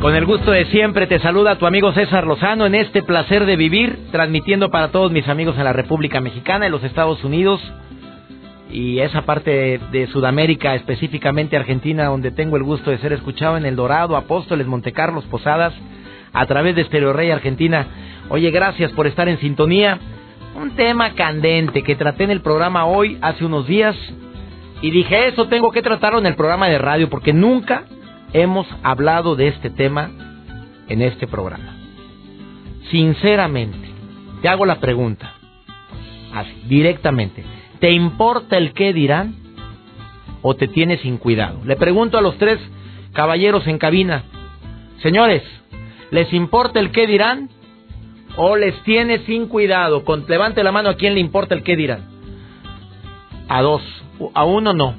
Con el gusto de siempre te saluda tu amigo César Lozano en este placer de vivir, transmitiendo para todos mis amigos en la República Mexicana, en los Estados Unidos y esa parte de Sudamérica, específicamente Argentina, donde tengo el gusto de ser escuchado en El Dorado, Apóstoles, Montecarlos, Posadas, a través de Estereo Rey Argentina. Oye, gracias por estar en sintonía. Un tema candente que traté en el programa hoy, hace unos días, y dije, eso tengo que tratarlo en el programa de radio, porque nunca hemos hablado de este tema en este programa. Sinceramente, te hago la pregunta, así, directamente. ¿Te importa el qué dirán o te tienes sin cuidado? Le pregunto a los tres caballeros en cabina. Señores, ¿les importa el qué dirán o les tiene sin cuidado? Levante la mano a quien le importa el qué dirán. A dos. A uno no.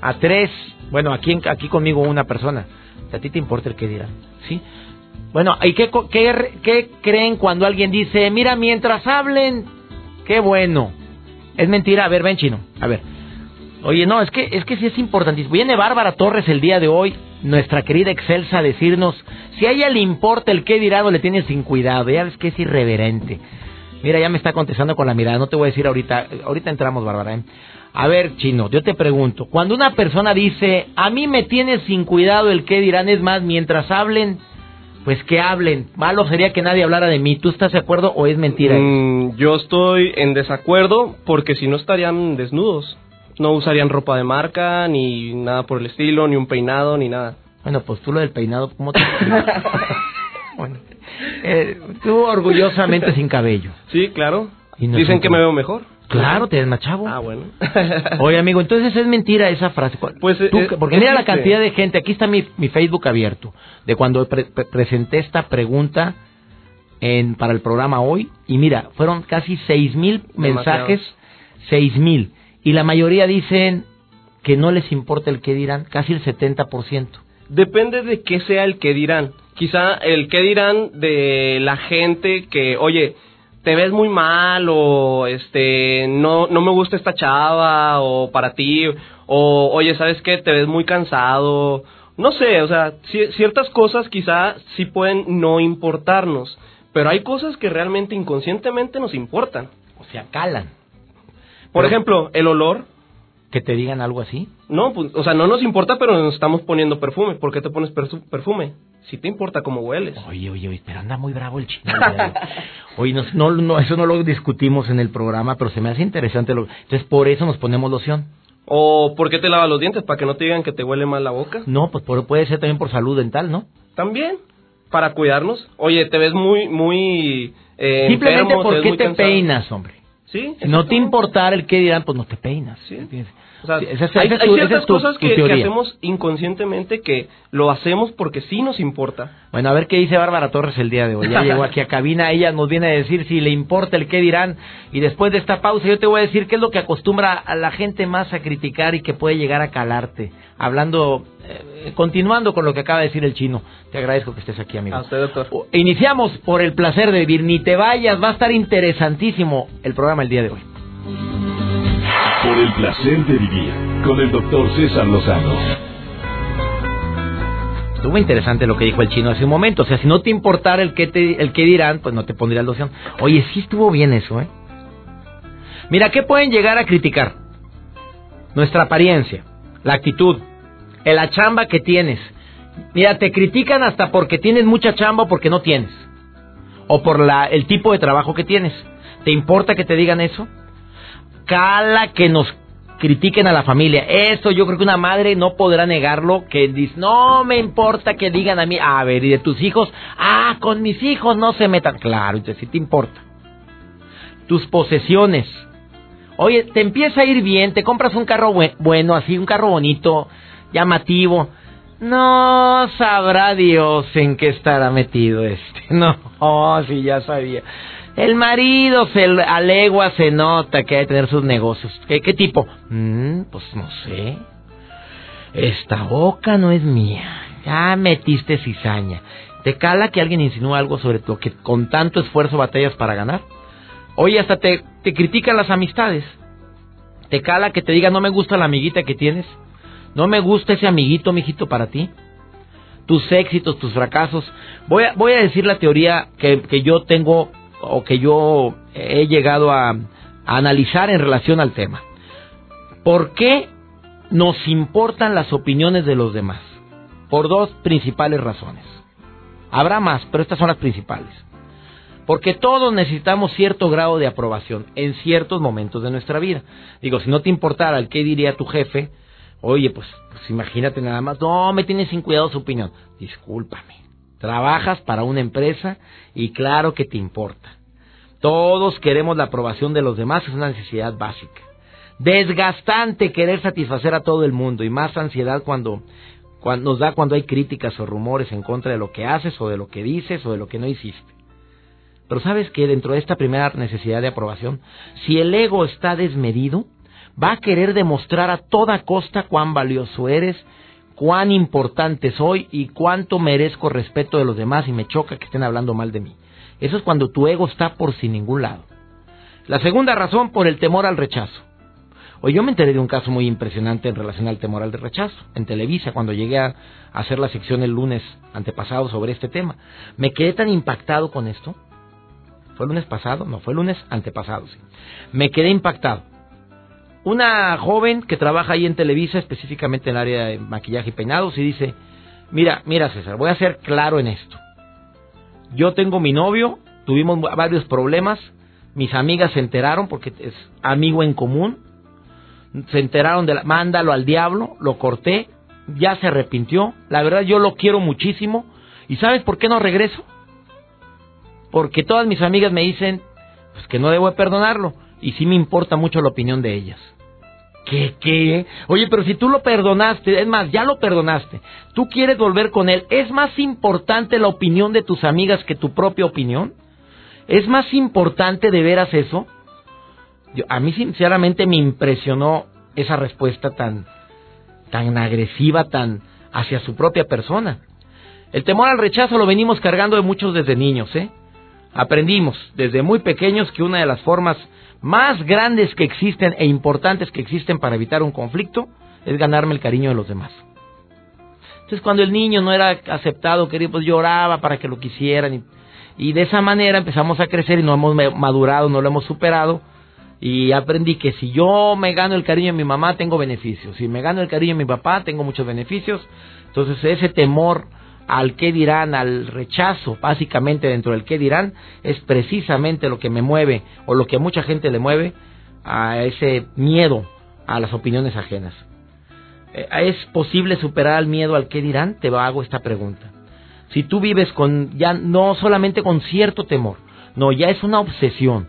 A tres. Bueno, aquí conmigo una persona. ¿A ti te importa el qué dirán? ¿Sí? Bueno, ¿y qué creen cuando alguien dice, mira, mientras hablen, qué bueno? Es mentira. A ver, ven, Chino. A ver. Oye, no, es que sí es importantísimo. Viene Bárbara Torres el día de hoy, nuestra querida excelsa, a decirnos si a ella le importa el qué dirán o le tiene sin cuidado. Ya ves que es irreverente. Mira, ya me está contestando con la mirada. No te voy a decir ahorita. Ahorita entramos, Bárbara, ¿eh? A ver, Chino, yo te pregunto, cuando una persona dice, a mí me tiene sin cuidado el qué dirán, es más, mientras hablen, pues que hablen. Malo sería que nadie hablara de mí. ¿Tú estás de acuerdo o es mentira? Yo estoy en desacuerdo porque si no estarían desnudos. No usarían ropa de marca, ni nada por el estilo, ni un peinado, ni nada. Bueno, pues tú lo del peinado, ¿cómo te...? Bueno, tú orgullosamente sin cabello. Sí, claro. No dicen que me veo mejor. Claro, te ves más chavo. Ah, bueno. Oye, amigo, entonces es mentira esa frase. Pues, porque mira la cantidad de gente. Aquí está mi Facebook abierto de cuando presenté esta pregunta para el programa hoy. Y mira, fueron casi 6,000 mensajes. 6,000. Y la mayoría dicen que no les importa el qué dirán. Casi el 70%. Depende de qué sea el qué dirán. Quizá el qué dirán de la gente que, oye, te ves muy mal, o no me gusta esta chava, o para ti, o oye, ¿sabes qué? Te ves muy cansado. No sé, o sea, ciertas cosas quizá sí pueden no importarnos, pero hay cosas que realmente inconscientemente nos importan. O sea, calan. Por ejemplo, el olor. ¿Que te digan algo así? No, pues, o sea, no nos importa, pero nos estamos poniendo perfume. ¿Por qué te pones perfume? Si te importa cómo hueles. Oye, pero anda muy bravo el Chino. Oye, no, eso no lo discutimos en el programa, pero se me hace interesante. Entonces, por eso nos ponemos loción. ¿O por qué te lavas los dientes? ¿Para que no te digan que te huele mal la boca? No, pues puede ser también por salud dental, ¿no? También, para cuidarnos. Oye, te ves muy simplemente enfermo, porque te peinas, hombre. Sí, si no te importara el qué dirán, pues no te peinas. ¿Sí? O sea, hay ciertas cosas que hacemos inconscientemente que lo hacemos porque sí nos importa. Bueno, a ver qué dice Bárbara Torres el día de hoy. Ya llegó aquí a cabina, ella nos viene a decir si le importa el qué dirán. Y después de esta pausa yo te voy a decir qué es lo que acostumbra a la gente más a criticar y que puede llegar a calarte. Hablando, continuando con lo que acaba de decir el Chino. Te agradezco que estés aquí, amigo. A usted, doctor. Iniciamos por el placer de vivir. Ni te vayas, va a estar interesantísimo el programa el día de hoy. Por el placer de vivir con el doctor César Lozano. Estuvo interesante lo que dijo el Chino hace un momento. O sea, si no te importara el qué dirán, pues no te pondrías loción. Oye, sí estuvo bien eso, ¿eh? Mira, ¿qué pueden llegar a criticar? Nuestra apariencia, la actitud, la chamba que tienes. Mira, te critican hasta porque tienes mucha chamba o porque no tienes. O por el tipo de trabajo que tienes. ¿Te importa que te digan eso? Cala que nos critiquen a la familia. Eso yo creo que una madre no podrá negarlo, que dice, no me importa que digan a mí. A ver, ¿y de tus hijos? Ah, con mis hijos no se metan. Claro, entonces sí te importa. Tus posesiones. Oye, te empieza a ir bien, te compras un carro bueno, así, un carro bonito, llamativo. No sabrá Dios en qué estará metido este. No, sí, ya sabía. El marido a legua se nota que hay que tener sus negocios. ¿Qué tipo? Pues no sé. Esta boca no es mía. Ya metiste cizaña. ¿Te cala que alguien insinúa algo sobre lo que con tanto esfuerzo batallas para ganar? Oye, hasta te critican las amistades. ¿Te cala que te diga no me gusta la amiguita que tienes? No me gusta ese amiguito, mijito, para ti. Tus éxitos, tus fracasos. Voy a decir la teoría que yo tengo, o que yo he llegado a analizar en relación al tema. ¿Por qué nos importan las opiniones de los demás? Por dos principales razones. Habrá más, pero estas son las principales. Porque todos necesitamos cierto grado de aprobación en ciertos momentos de nuestra vida. Digo, si no te importara el qué diría tu jefe, oye, pues imagínate nada más, no, me tienes sin cuidado su opinión. Discúlpame, trabajas para una empresa y claro que te importa. Todos queremos la aprobación de los demás, es una necesidad básica. Desgastante querer satisfacer a todo el mundo, y más ansiedad cuando nos da cuando hay críticas o rumores en contra de lo que haces o de lo que dices o de lo que no hiciste. Pero ¿sabes qué? Dentro de esta primera necesidad de aprobación, si el ego está desmedido, va a querer demostrar a toda costa cuán valioso eres, cuán importante soy y cuánto merezco respeto de los demás, y me choca que estén hablando mal de mí. Eso es cuando tu ego está por sin ningún lado. La segunda razón, por el temor al rechazo. Hoy yo me enteré de un caso muy impresionante en relación al temor al rechazo en Televisa cuando llegué a hacer la sección el lunes antepasado sobre este tema. Me quedé tan impactado con esto. ¿Fue el lunes pasado? No, fue el lunes antepasado, sí. Me quedé impactado. Una joven que trabaja ahí en Televisa, específicamente en el área de maquillaje y peinados, y dice, mira César, voy a ser claro en esto. Yo tengo mi novio, tuvimos varios problemas, mis amigas se enteraron porque es amigo en común, se enteraron de mándalo al diablo, lo corté, ya se arrepintió, la verdad yo lo quiero muchísimo, ¿y sabes por qué no regreso? Porque todas mis amigas me dicen pues que no debo de perdonarlo, y sí me importa mucho la opinión de ellas. ¿Qué? Oye, pero si tú lo perdonaste, es más, ya lo perdonaste, tú quieres volver con él, ¿es más importante la opinión de tus amigas que tu propia opinión? ¿Es más importante de veras eso? A mí sinceramente me impresionó esa respuesta tan agresiva, tan hacia su propia persona. El temor al rechazo lo venimos cargando de muchos desde niños, ¿eh? Aprendimos desde muy pequeños que una de las formas más grandes que existen e importantes que existen para evitar un conflicto es ganarme el cariño de los demás. Entonces cuando el niño no era aceptado, querido, pues lloraba para que lo quisieran y de esa manera empezamos a crecer y no hemos madurado, no lo hemos superado. Y aprendí que si yo me gano el cariño de mi mamá, tengo beneficios. Si me gano el cariño de mi papá, tengo muchos beneficios. Entonces ese temor al qué dirán, al rechazo, básicamente dentro del qué dirán, es precisamente lo que me mueve, o lo que a mucha gente le mueve, a ese miedo a las opiniones ajenas. ¿Es posible superar el miedo al qué dirán? Te hago esta pregunta. Si tú vives con, ya no solamente con cierto temor, no, ya es una obsesión,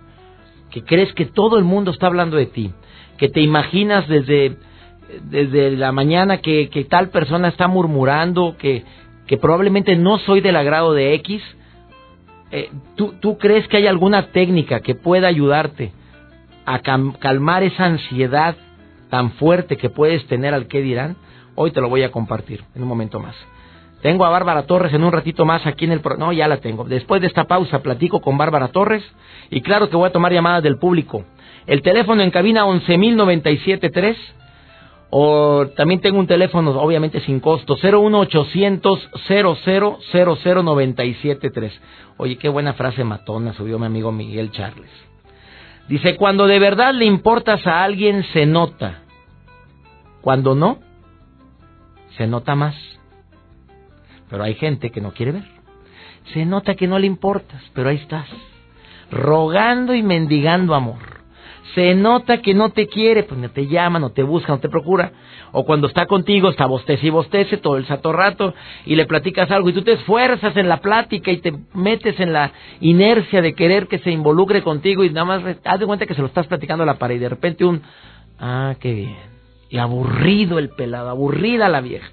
que crees que todo el mundo está hablando de ti, que te imaginas desde la mañana que tal persona está murmurando, que probablemente no soy del agrado de X, ¿tú crees que hay alguna técnica que pueda ayudarte a calmar esa ansiedad tan fuerte que puedes tener al qué dirán? Hoy te lo voy a compartir en un momento más. Tengo a Bárbara Torres en un ratito más aquí en el programa. No, ya la tengo. Después de esta pausa platico con Bárbara Torres y claro que voy a tomar llamadas del público. El teléfono en cabina 11.097.3, o también tengo un teléfono obviamente sin costo 01800 000 973. Oye, qué buena frase matona subió mi amigo Miguel Charles. Dice, cuando de verdad le importas a alguien se nota. Cuando no, se nota más. Pero hay gente que no quiere ver. Se nota que no le importas, pero ahí estás, rogando y mendigando amor. Se nota que no te quiere, pues no te llama, no te busca, no te procura. O cuando está contigo, está bostece y bostece todo el santo rato, y le platicas algo, y tú te esfuerzas en la plática y te metes en la inercia de querer que se involucre contigo, y nada más haz de cuenta que se lo estás platicando a la pared, y de repente un, ah, qué bien, y aburrido el pelado, aburrida la vieja,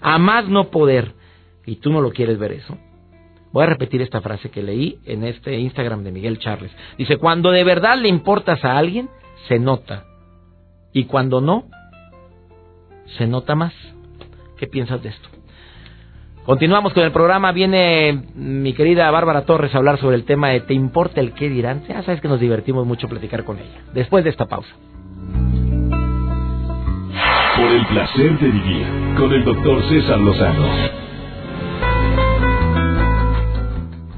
a más no poder, y tú no lo quieres ver eso. Voy a repetir esta frase que leí en este Instagram de Miguel Charles. Dice, cuando de verdad le importas a alguien, se nota. Y cuando no, se nota más. ¿Qué piensas de esto? Continuamos con el programa. Viene mi querida Bárbara Torres a hablar sobre el tema de ¿te importa el qué dirán? Ya sabes que nos divertimos mucho platicar con ella. Después de esta pausa. Por el placer de vivir con el doctor César Lozano.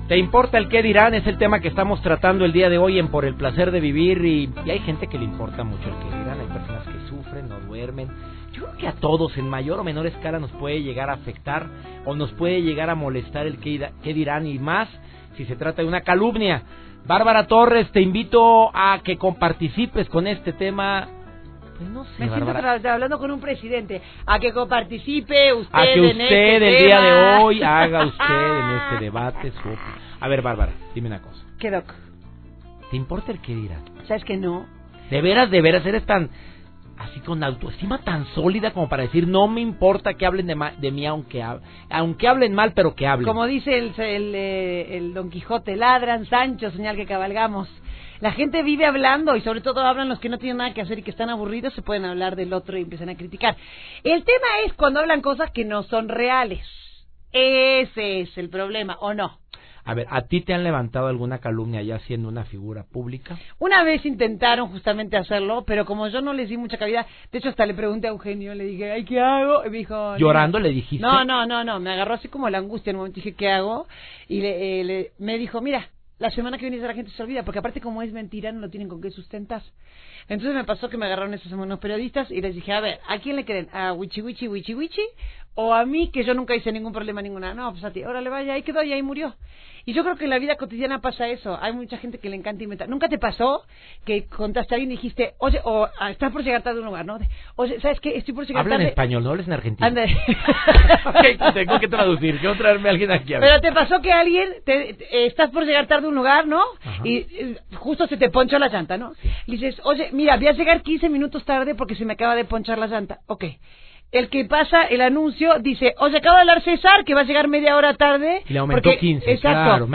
¿Te importa el qué dirán? Es el tema que estamos tratando el día de hoy en Por el Placer de Vivir, y hay gente que le importa mucho el qué dirán, hay personas que sufren, no duermen. Yo creo que a todos, en mayor o menor escala, nos puede llegar a afectar o nos puede llegar a molestar el qué dirán, y más si se trata de una calumnia. Bárbara Torres, te invito a que participes con este tema. Pues no sé, me siento hablando con un presidente. A que participe usted, a que usted en este día de hoy haga usted en este debate su... A ver, Bárbara, dime una cosa. ¿Qué, Doc? ¿Te importa el qué dirán? ¿Sabes que no? De veras, eres tan... así con autoestima tan sólida como para decir, no me importa que hablen de mí, aunque hablen mal, pero que hablen. Como dice el Don Quijote, ladran, Sancho, señal que cabalgamos. La gente vive hablando, y sobre todo hablan los que no tienen nada que hacer y que están aburridos, se pueden hablar del otro y empiezan a criticar. El tema es cuando hablan cosas que no son reales. Ese es el problema, ¿o no? A ver, ¿a ti te han levantado alguna calumnia ya siendo una figura pública? Una vez intentaron justamente hacerlo, pero como yo no les di mucha cabida, de hecho hasta le pregunté a Eugenio, le dije, ay, ¿qué hago? Y me dijo... ¿Llorando le dijiste? No, me agarró así como la angustia en un momento, dije, ¿qué hago? Y me dijo, mira... La semana que viene la gente se olvida, porque aparte como es mentira no lo tienen con qué sustentar. Entonces me pasó que me agarraron esos unos periodistas y les dije, a ver, ¿a quién le creen? ¿A Wichi Wichi? ¿O a mí, que yo nunca hice ningún problema, ninguna? No, pues a ti, órale, vaya, ahí quedó y ahí murió. Y yo creo que en la vida cotidiana pasa eso. Hay mucha gente que le encanta inventar. ¿Nunca te pasó que contaste a alguien y dijiste, oye, o estás por llegar tarde a un lugar, ¿no? Oye, ¿sabes qué? Estoy por llegar tarde. Habla en español, no hables en argentino. Ok, tengo que traducir, quiero traerme a alguien aquí. A ver. Pero te pasó que alguien, estás por llegar tarde a un lugar, ¿no? Ajá. Y justo se te ponchó la llanta, ¿no? Sí. Y dices, oye, mira, voy a llegar 15 minutos tarde porque se me acaba de ponchar la llanta. Ok. El que pasa el anuncio dice, oye, acaba de hablar César que va a llegar media hora tarde. Y le aumentó porque, 15, exacto, claro,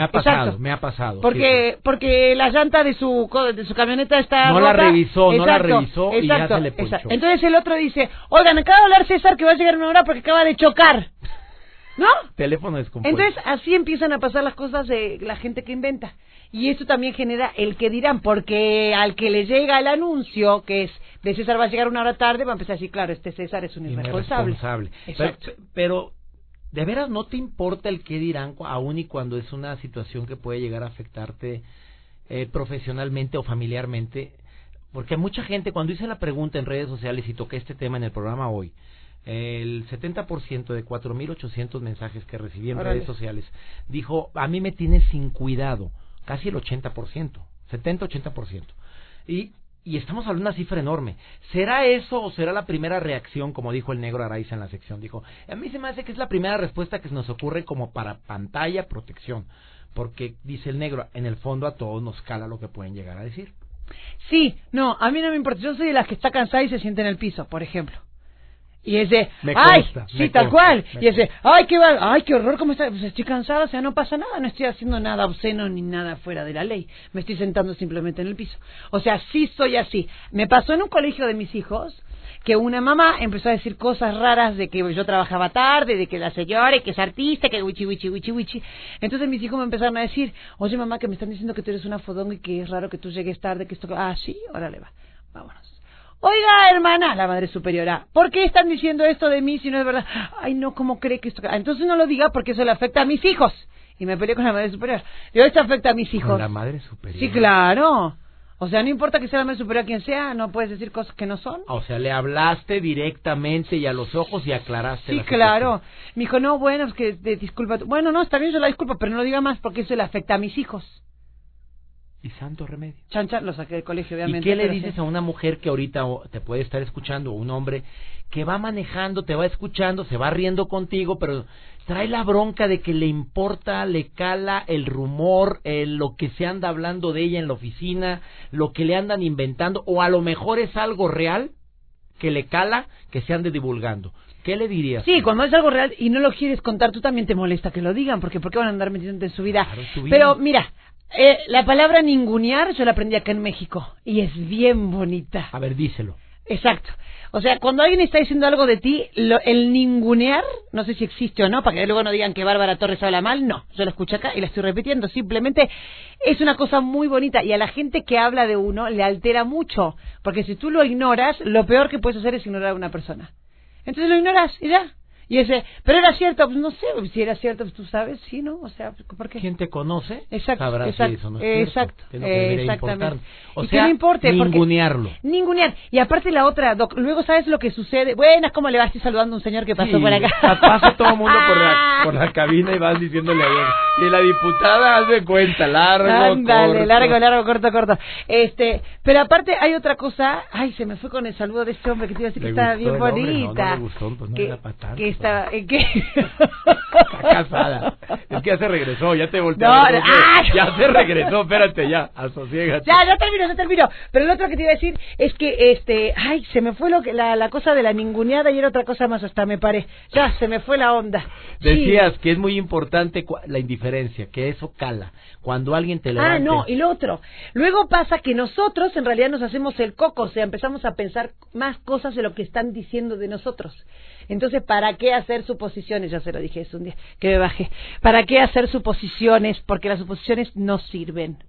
me ha pasado. Porque la llanta de su camioneta está no rota. No la revisó, y ya se le ponchó. Exacto. Entonces el otro dice, oigan, acaba de hablar César que va a llegar una hora porque acaba de chocar. ¿No? Teléfono descompuesto. Entonces así empiezan a pasar las cosas de la gente que inventa. Y esto también genera el que dirán, porque al que le llega el anuncio, que es de César va a llegar una hora tarde, va a empezar a decir, claro, este César es un irresponsable. Pero, ¿de veras no te importa el qué dirán, aún y cuando es una situación que puede llegar a afectarte profesionalmente o familiarmente? Porque mucha gente, cuando hice la pregunta en redes sociales y toqué este tema en el programa hoy, el 70% de 4.800 mensajes que recibí en redes sociales dijo, a mí me tienes sin cuidado. Casi el 80%, 70-80%. Y estamos hablando de una cifra enorme. ¿Será eso o será la primera reacción, como dijo el negro Araiza en la sección? Dijo, a mí se me hace que es la primera respuesta que se nos ocurre como para pantalla protección. Porque, dice el negro, en el fondo a todos nos cala lo que pueden llegar a decir. Sí, no, a mí no me importa. Yo soy de las que está cansada y se siente en el piso, por ejemplo. Y es de, y es de, ay, qué horror, cómo está, pues estoy cansada, o sea, no pasa nada, no estoy haciendo nada obsceno ni nada fuera de la ley, me estoy sentando simplemente en el piso. O sea, sí soy así. Me pasó en un colegio de mis hijos que una mamá empezó a decir cosas raras de que yo trabajaba tarde, de que la señora, que es artista, que wichi. Entonces mis hijos me empezaron a decir, oye mamá, que me están diciendo que tú eres una fodonga y que es raro que tú llegues tarde, que esto, sí, órale, va, vámonos. Oiga, hermana, la madre superiora, ¿por qué están diciendo esto de mí si no es verdad? Ay, no, ¿cómo cree que esto...? Entonces no lo diga porque eso le afecta a mis hijos. Y me peleé con la madre superiora. Digo, esto afecta a mis hijos. ¿Con la madre superiora? Sí, claro. O sea, no importa que sea la madre superiora quien sea, no puedes decir cosas que no son. O sea, le hablaste directamente y a los ojos y aclaraste. Sí, claro. Me dijo, no, bueno, es que disculpa. Bueno, no, está bien, yo la disculpo, pero no lo diga más porque eso le afecta a mis hijos. Y santo remedio. Chancha, lo saqué del colegio, obviamente. ¿Y qué le dices a una mujer que ahorita te puede estar escuchando, o un hombre que va manejando, te va escuchando, se va riendo contigo, pero trae la bronca de que le importa, le cala el rumor, lo que se anda hablando de ella en la oficina, lo que le andan inventando, o a lo mejor es algo real, que le cala que se ande divulgando. ¿Qué le dirías? Sí, cuando es algo real y no lo quieres contar, tú también te molesta que lo digan, porque ¿por qué van a andar metiéndote en su vida? Claro, tu vida. Pero mira, la palabra ningunear yo la aprendí acá en México y es bien bonita. A ver, díselo. Exacto. O sea, cuando alguien está diciendo algo de ti, el ningunear, no sé si existe o no, para que luego no digan que Bárbara Torres habla mal, no. Yo la escuché acá y la estoy repitiendo. Simplemente es una cosa muy bonita y a la gente que habla de uno le altera mucho. Porque si tú lo ignoras, lo peor que puedes hacer es ignorar a una persona. Entonces lo ignoras y ya. Y ese, pero era cierto, pues no sé, si era cierto, pues tú sabes, sí, ¿no? O sea, ¿por qué? Quien te conoce sabrá si eso no es cierto. Exacto, que no exactamente. O sea, ningunearlo. Ningunear. Y aparte la otra, Doc, luego sabes lo que sucede. Buenas, ¿cómo le vas? Estoy saludando a un señor que pasó por acá. Pasa todo el mundo por la cabina y vas diciéndole a él. Y la diputada, haz de cuenta, largo, ándale, corto. Largo, corto. Pero aparte hay otra cosa, ay, se me fue con el saludo de este hombre que te iba a decir que estaba bien bonita. Está casada. Es que ya se regresó, ya te volteó. Ya se regresó, espérate, ya, asosiégate. Ya termino. Pero lo otro que te iba a decir es que, ay, se me fue la cosa de la ninguneada y era otra cosa más, hasta me paré. Ya, se me fue la onda. Decías que es muy importante la indiferencia, que eso cala. Cuando alguien te levanta. Ah, no, y lo otro. Luego pasa que nosotros en realidad nos hacemos el coco, o sea, empezamos a pensar más cosas de lo que están diciendo de nosotros. Entonces, ¿para qué hacer suposiciones? Ya se lo dije, es un día que me bajé. ¿Para qué hacer suposiciones? Porque las suposiciones no sirven,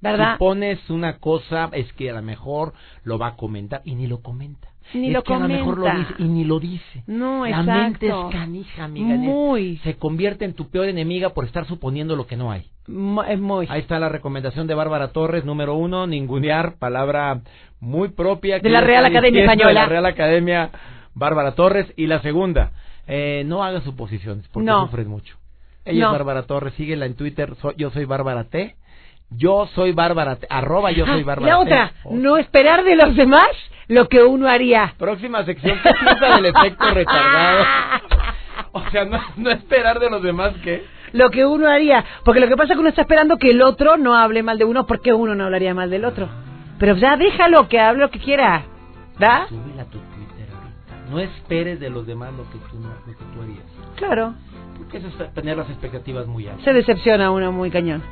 ¿verdad? Supones una cosa, es que a lo mejor lo va a comentar y ni lo comenta. A lo mejor lo dice y ni lo dice. No, exacto. La mente es canija, amiga. Muy. Se convierte en tu peor enemiga por estar suponiendo lo que no hay. Muy. Ahí está la recomendación de Bárbara Torres, número 1, ningunear, palabra muy propia. De la Real Academia Española. De la Real Academia Bárbara Torres. Y la segunda, no hagas suposiciones porque sufres mucho. Ella es Bárbara Torres, síguela en Twitter, yo soy Bárbara T. @yosoybárbara T. La otra, no esperar de los demás lo que uno haría. Próxima sección, ¿qué piensa del efecto retardado? O sea, no esperar de los demás que lo que uno haría, porque lo que pasa es que uno está esperando que el otro no hable mal de uno, porque uno no hablaría mal del otro. Pero ya déjalo que hable lo que quiera, ¿da? Súbela a tu Twitter ahorita. No esperes de los demás lo que tú harías. Claro. Porque eso es tener las expectativas muy altas. Se decepciona uno muy cañón.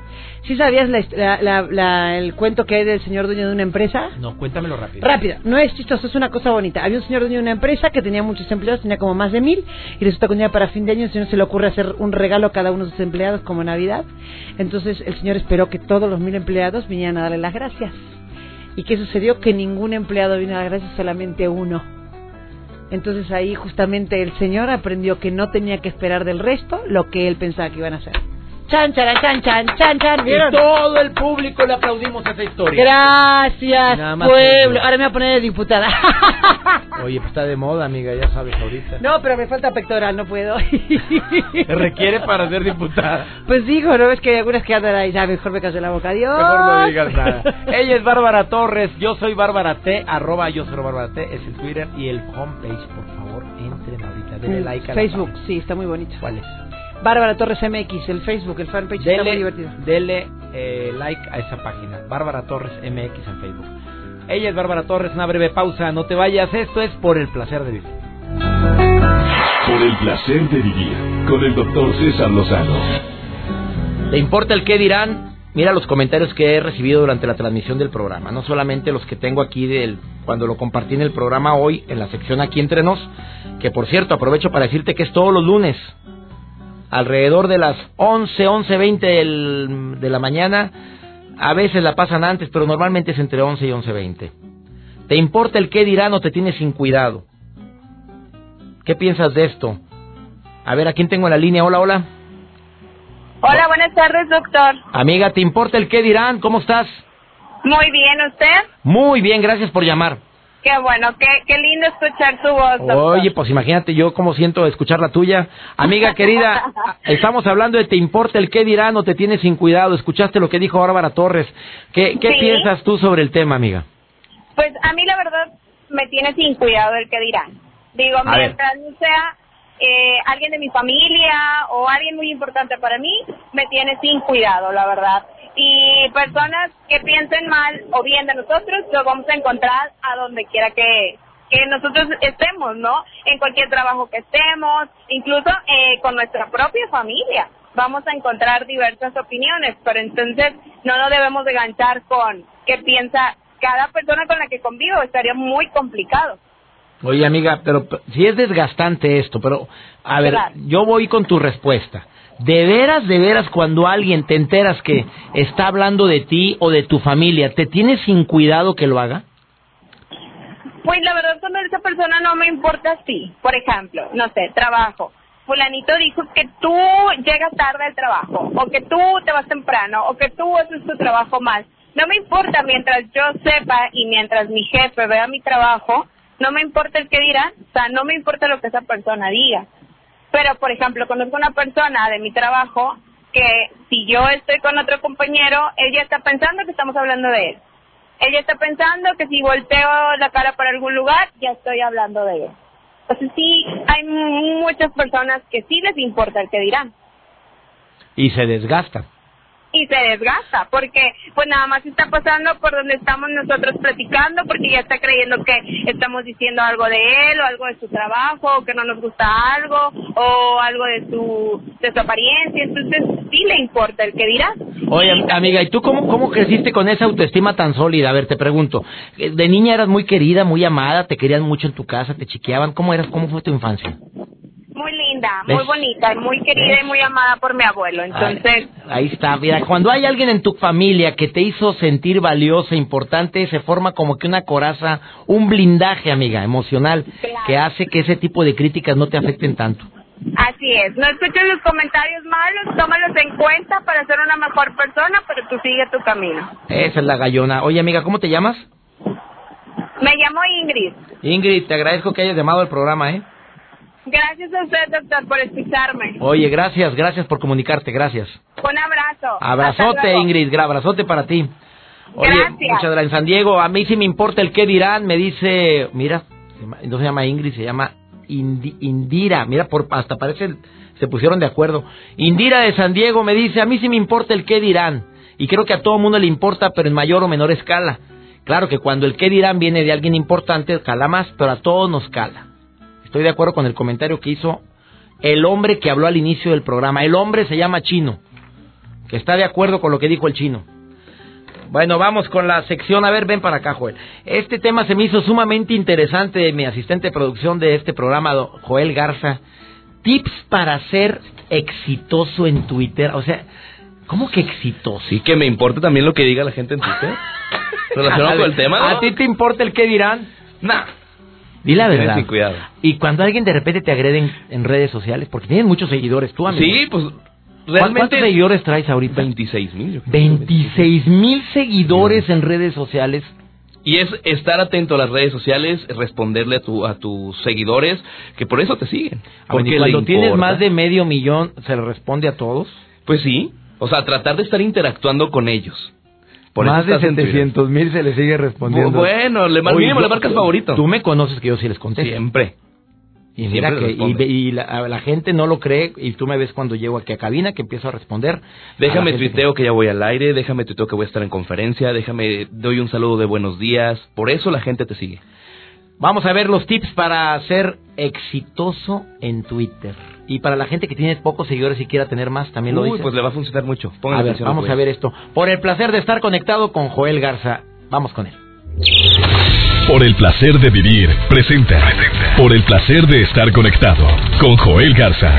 ¿Sí sabías el cuento que hay del señor dueño de una empresa? No, cuéntamelo rápido. Rápido, no es chistoso, es una cosa bonita. Había un señor dueño de una empresa que tenía muchos empleados, tenía como más de 1,000, y resulta que un día para fin de año el señor se le ocurre hacer un regalo a cada uno de sus empleados como Navidad. Entonces el señor esperó que todos los 1,000 empleados vinieran a darle las gracias. ¿Y qué sucedió? Que ningún empleado vino a dar las gracias, solamente uno. Entonces ahí justamente el señor aprendió que no tenía que esperar del resto lo que él pensaba que iban a hacer. Chan, chan, chan, chan, chan, chan. ¿Vieron? Y todo el público le aplaudimos esa historia. Gracias, pueblo. Ahora me voy a poner de diputada. Oye, pues está de moda, amiga, ya sabes ahorita. No, pero me falta pectoral, no puedo. ¿Te requiere para ser diputada? Pues digo, ¿no? Es que hay algunas que andan ahí, ya mejor me callo la boca. Adiós. Mejor no digas nada. Ella es Bárbara Torres, yo soy Bárbara T, @yosoybárbara T, es el Twitter y el homepage, por favor, entren ahorita, denle like a Facebook, la página. Sí, está muy bonito. ¿Cuál es? Bárbara Torres MX, el Facebook, el fanpage, está muy divertido. Dele like a esa página, Bárbara Torres MX en Facebook. Ella es Bárbara Torres, una breve pausa, no te vayas, esto es Por el Placer de Vivir. Por el Placer de Vivir, con el doctor César Lozano. ¿Te importa el qué dirán? Mira los comentarios que he recibido durante la transmisión del programa, no solamente los que tengo aquí cuando lo compartí en el programa hoy, en la sección Aquí Entre Nos, que por cierto aprovecho para decirte que es todos los lunes. Alrededor de las 11:20 de la mañana, a veces la pasan antes, pero normalmente es entre 11 y 11:20. ¿Te importa el qué dirán o te tienes sin cuidado? ¿Qué piensas de esto? A ver, ¿a quién tengo en la línea? Hola, hola. Hola, buenas tardes, doctor. Amiga, ¿te importa el qué dirán? ¿Cómo estás? Muy bien, ¿usted? Muy bien, gracias por llamar. Qué bueno, qué lindo escuchar tu voz, doctor. Oye, pues imagínate yo cómo siento escuchar la tuya. Amiga querida, estamos hablando de ¿te importa el qué dirán o te tienes sin cuidado? Escuchaste lo que dijo Bárbara Torres. ¿Qué sí. piensas tú sobre el tema, amiga? Pues a mí la verdad me tiene sin cuidado el qué dirán. Digo, mientras no sea alguien de mi familia o alguien muy importante para mí, me tiene sin cuidado, la verdad. Y personas que piensen mal o bien de nosotros, lo vamos a encontrar a donde quiera que, que nosotros estemos, ¿no? En cualquier trabajo que estemos, incluso con nuestra propia familia, vamos a encontrar diversas opiniones, pero entonces no nos debemos de enganchar con qué piensa cada persona con la que convivo, estaría muy complicado. Oye, amiga, pero si es desgastante esto, pero a ver, claro, yo voy con tu respuesta. De veras, cuando alguien te enteras que está hablando de ti o de tu familia, ¿te tienes sin cuidado que lo haga? Pues la verdad, cuando esa persona no me importa, sí. Por ejemplo, no sé, trabajo. Fulanito dijo que tú llegas tarde al trabajo, o que tú te vas temprano, o que tú haces tu trabajo mal. No me importa, mientras yo sepa y mientras mi jefe vea mi trabajo, no me importa el que dirán, o sea, no me importa lo que esa persona diga. Pero, por ejemplo, conozco una persona de mi trabajo que si yo estoy con otro compañero, él ya está pensando que estamos hablando de él. Él ya está pensando que si volteo la cara para algún lugar, ya estoy hablando de él. Entonces sí, hay muchas personas que sí les importa el que dirán. Y se desgasta. Y se desgasta, porque pues nada más está pasando por donde estamos nosotros platicando, porque ya está creyendo que estamos diciendo algo de él, o algo de su trabajo, o que no nos gusta algo, o algo de su apariencia. Entonces sí le importa el que dirá. Oye, amiga, ¿y tú cómo creciste con esa autoestima tan sólida? A ver, te pregunto, de niña eras muy querida, muy amada, te querían mucho en tu casa, te chiqueaban, ¿cómo eras? ¿Cómo fue tu infancia? Muy linda, muy bonita, muy querida y muy amada por mi abuelo, entonces... Ahí está, mira, cuando hay alguien en tu familia que te hizo sentir valiosa, importante, se forma como que una coraza, un blindaje, amiga, emocional, claro, que hace que ese tipo de críticas no te afecten tanto. Así es, no escuches los comentarios malos, tómalos en cuenta para ser una mejor persona, pero tú sigue tu camino. Esa es la gallona. Oye, amiga, ¿cómo te llamas? Me llamo Ingrid. Ingrid, te agradezco que hayas llamado al programa, ¿eh? Gracias a usted, doctor, por escucharme. Oye, gracias, gracias por comunicarte, gracias. Un abrazo. Abrazote, Ingrid, abrazote para ti. Oye, gracias. Muchas gracias. En San Diego, a mí sí me importa el qué dirán, me dice, mira, no se llama Ingrid, se llama Indira, mira, hasta parece, se pusieron de acuerdo. Indira de San Diego me dice, a mí sí me importa el qué dirán, y creo que a todo mundo le importa, pero en mayor o menor escala. Claro que cuando el qué dirán viene de alguien importante, cala más, pero a todos nos cala. Estoy de acuerdo con el comentario que hizo el hombre que habló al inicio del programa. El hombre se llama Chino, que está de acuerdo con lo que dijo el Chino. Bueno, vamos con la sección. A ver, ven para acá, Joel. Este tema se me hizo sumamente interesante. Mi asistente de producción de este programa, Joel Garza. Tips para ser exitoso en Twitter. O sea, ¿cómo que exitoso? Sí, que me importa también lo que diga la gente en Twitter. ¿Relacionado con el tema? ¿No? ¿A ti te importa el qué dirán? Nah. Di la verdad. Ten cuidado. Y cuando alguien de repente te agrede en redes sociales, porque tienen muchos seguidores, tú, amigo. Sí, pues realmente... ¿Cuántos seguidores traes ahorita? 26,000. 26,000 seguidores en redes sociales. Y es estar atento a las redes sociales, responderle a tus seguidores, que por eso te siguen. Porque cuando tienes más de 500,000, ¿se le responde a todos? Pues sí. O sea, tratar de estar interactuando con ellos. Por más de 700,000 se le sigue respondiendo. Bueno, mínimo le marcas favorito. Tú me conoces que yo sí les contesto. Siempre. Y mira siempre que la gente no lo cree, y tú me ves cuando llego aquí a cabina que empiezo a responder. Déjame tuiteo que ya voy al aire, déjame tuiteo que voy a estar en conferencia, déjame, doy un saludo de buenos días. Por eso la gente te sigue. Vamos a ver los tips para ser exitoso en Twitter. Y para la gente que tiene pocos seguidores y quiera tener más, también lo dice. Uy, pues le va a funcionar mucho. A ver, vamos a ver esto. Por el placer de estar conectado con Joel Garza. Vamos con él. Por el placer de vivir, presenta. Por el placer de estar conectado con Joel Garza.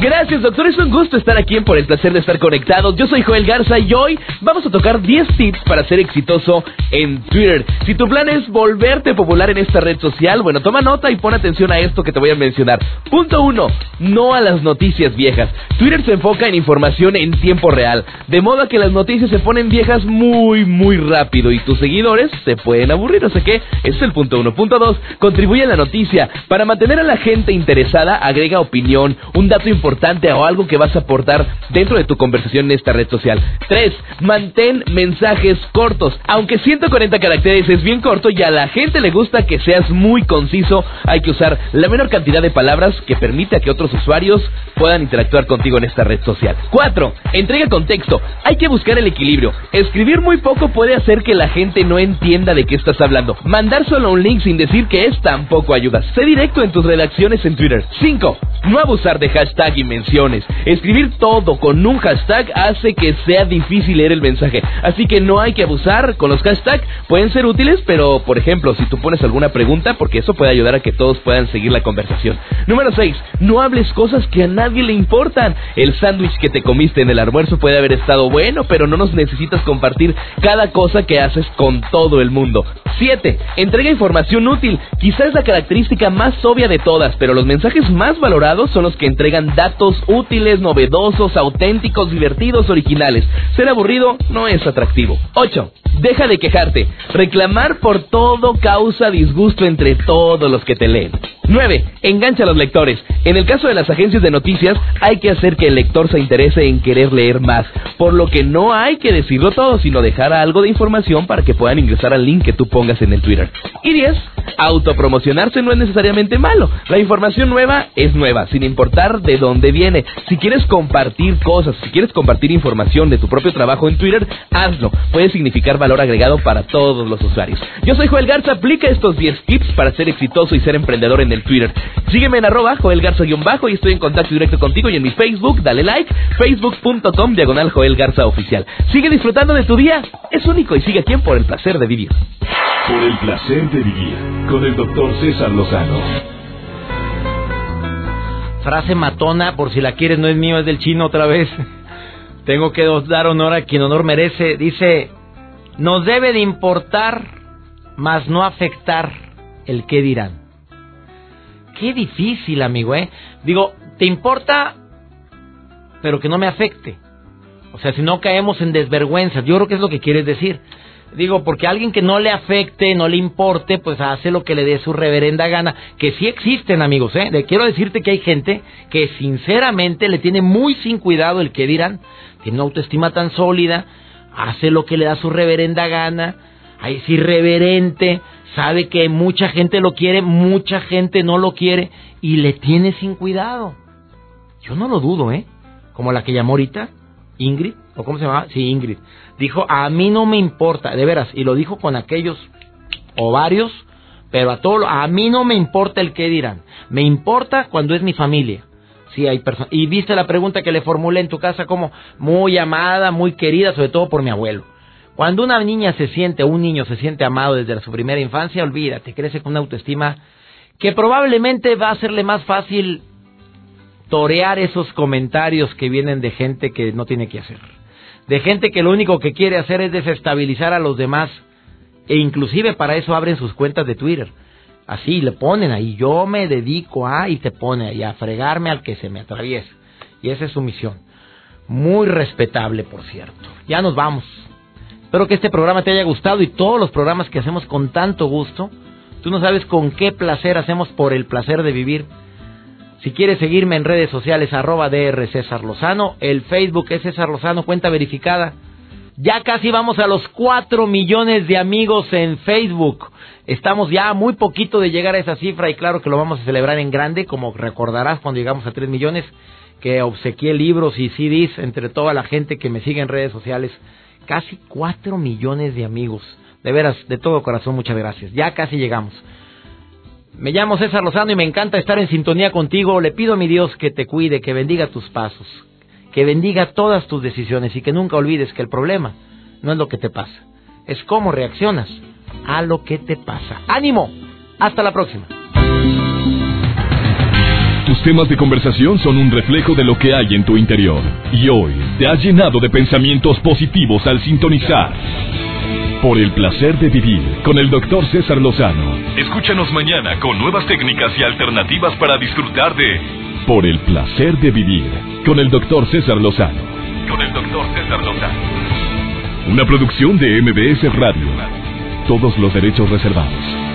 Gracias, doctor, es un gusto estar aquí en Por el Placer de Estar Conectado. Yo soy Joel Garza y hoy vamos a tocar 10 tips para ser exitoso en Twitter. Si tu plan es volverte popular en esta red social, bueno, toma nota y pon atención a esto que te voy a mencionar. Punto 1, no a las noticias viejas. Twitter se enfoca en información en tiempo real, de modo que las noticias se ponen viejas muy, muy rápido y tus seguidores se pueden aburrir, o sea que ese es el punto 1. Punto 2, contribuye a la noticia. Para mantener a la gente interesada, agrega opinión, un dato importante importante o algo que vas a aportar dentro de tu conversación en esta red social. 3. Mantén mensajes cortos. Aunque 140 caracteres es bien corto y a la gente le gusta que seas muy conciso, hay que usar la menor cantidad de palabras que permita que otros usuarios puedan interactuar contigo en esta red social. 4. Entrega contexto. Hay que buscar el equilibrio. Escribir muy poco puede hacer que la gente no entienda de qué estás hablando. Mandar solo un link sin decir qué es tampoco ayuda. Sé directo en tus redacciones en Twitter. 5. No abusar de hashtag y menciones. Escribir todo con un hashtag hace que sea difícil leer el mensaje. Así que no hay que abusar con los hashtags. Pueden ser útiles, pero por ejemplo, si tú pones alguna pregunta, porque eso puede ayudar a que todos puedan seguir la conversación. Número 6. No hables cosas que a nadie le importan. El sándwich que te comiste en el almuerzo puede haber estado bueno, pero no nos necesitas compartir cada cosa que haces con todo el mundo. 7. Entrega información útil. Quizás la característica más obvia de todas, pero los mensajes más valorados son los que entregan datos útiles, novedosos, auténticos, divertidos, originales. Ser aburrido no es atractivo. 8. Deja de quejarte. Reclamar por todo causa disgusto entre todos los que te leen. 9. Engancha a los lectores. En el caso de las agencias de noticias, hay que hacer que el lector se interese en querer leer más, por lo que no hay que decirlo todo, sino dejar algo de información para que puedan ingresar al link que tú pongas en el Twitter. Y 10. Autopromocionarse no es necesariamente malo. La información nueva es nueva, sin importar de dónde viene. Si quieres compartir cosas, si quieres compartir información de tu propio trabajo en Twitter, hazlo. Puede significar valor agregado para todos los usuarios. Yo soy Joel Garza. Aplica estos 10 tips para ser exitoso y ser emprendedor en el Twitter. Sígueme en @JoelGarza_ y estoy en contacto directo contigo y en mi Facebook. Dale like, facebook.com/JoelGarzaOficial. Sigue disfrutando de tu día. Es único y sigue aquí en Por el Placer de Vivir. Por el Placer de Vivir con el Dr. César Lozano. Frase matona, por si la quieres, no es mío, es del chino otra vez. Tengo que dar honor a quien honor merece. Dice: nos debe de importar, mas no afectar el qué dirán. Qué difícil, amigo, ¿eh? Digo, te importa, pero que no me afecte. O sea, si no caemos en desvergüenzas. Yo creo que es lo que quieres decir. Digo, porque alguien que no le afecte, no le importe, pues hace lo que le dé su reverenda gana. Que sí existen, amigos, ¿eh? Quiero decirte que hay gente que sinceramente le tiene muy sin cuidado el qué dirán. Tiene una autoestima tan sólida, hace lo que le da su reverenda gana. Es irreverente, sabe que mucha gente lo quiere, mucha gente no lo quiere y le tiene sin cuidado. Yo no lo dudo, ¿eh? Como la que llamó ahorita, Ingrid, ¿o cómo se llamaba? Sí, Ingrid. Dijo, a mí no me importa, de veras, y lo dijo con aquellos ovarios, pero a todo, a mí no me importa el qué dirán. Me importa cuando es mi familia. Sí, hay personas. Y viste la pregunta que le formulé en tu casa como muy amada, muy querida, sobre todo por mi abuelo. Cuando una niña se siente, un niño se siente amado desde su primera infancia, olvídate, crece con una autoestima que probablemente va a hacerle más fácil torear esos comentarios que vienen de gente que no tiene que hacer. De gente que lo único que quiere hacer es desestabilizar a los demás, e inclusive para eso abren sus cuentas de Twitter. Así le ponen ahí, yo me dedico a, y te pone ahí a fregarme al que se me atraviesa. Y esa es su misión. Muy respetable, por cierto. Ya nos vamos. Espero que este programa te haya gustado y todos los programas que hacemos con tanto gusto. Tú no sabes con qué placer hacemos Por el Placer de Vivir. Si quieres seguirme en redes sociales, @drcesarlozano. El Facebook es César Lozano, cuenta verificada. Ya casi vamos a los 4 millones de amigos en Facebook. Estamos ya muy poquito de llegar a esa cifra y claro que lo vamos a celebrar en grande, como recordarás cuando llegamos a 3 millones, que obsequié libros y CDs entre toda la gente que me sigue en redes sociales. Casi 4 millones de amigos. De veras, de todo corazón, muchas gracias. Ya casi llegamos. Me llamo César Lozano y me encanta estar en sintonía contigo. Le pido a mi Dios que te cuide, que bendiga tus pasos, que bendiga todas tus decisiones y que nunca olvides que el problema no es lo que te pasa, es cómo reaccionas a lo que te pasa. ¡Ánimo! Hasta la próxima. Tus temas de conversación son un reflejo de lo que hay en tu interior. Y hoy te has llenado de pensamientos positivos al sintonizar Por el Placer de Vivir con el Dr. César Lozano. Escúchanos mañana con nuevas técnicas y alternativas para disfrutar de Por el Placer de Vivir con el Dr. César Lozano. Con el Dr. César Lozano. Una producción de MBS Radio. Todos los derechos reservados.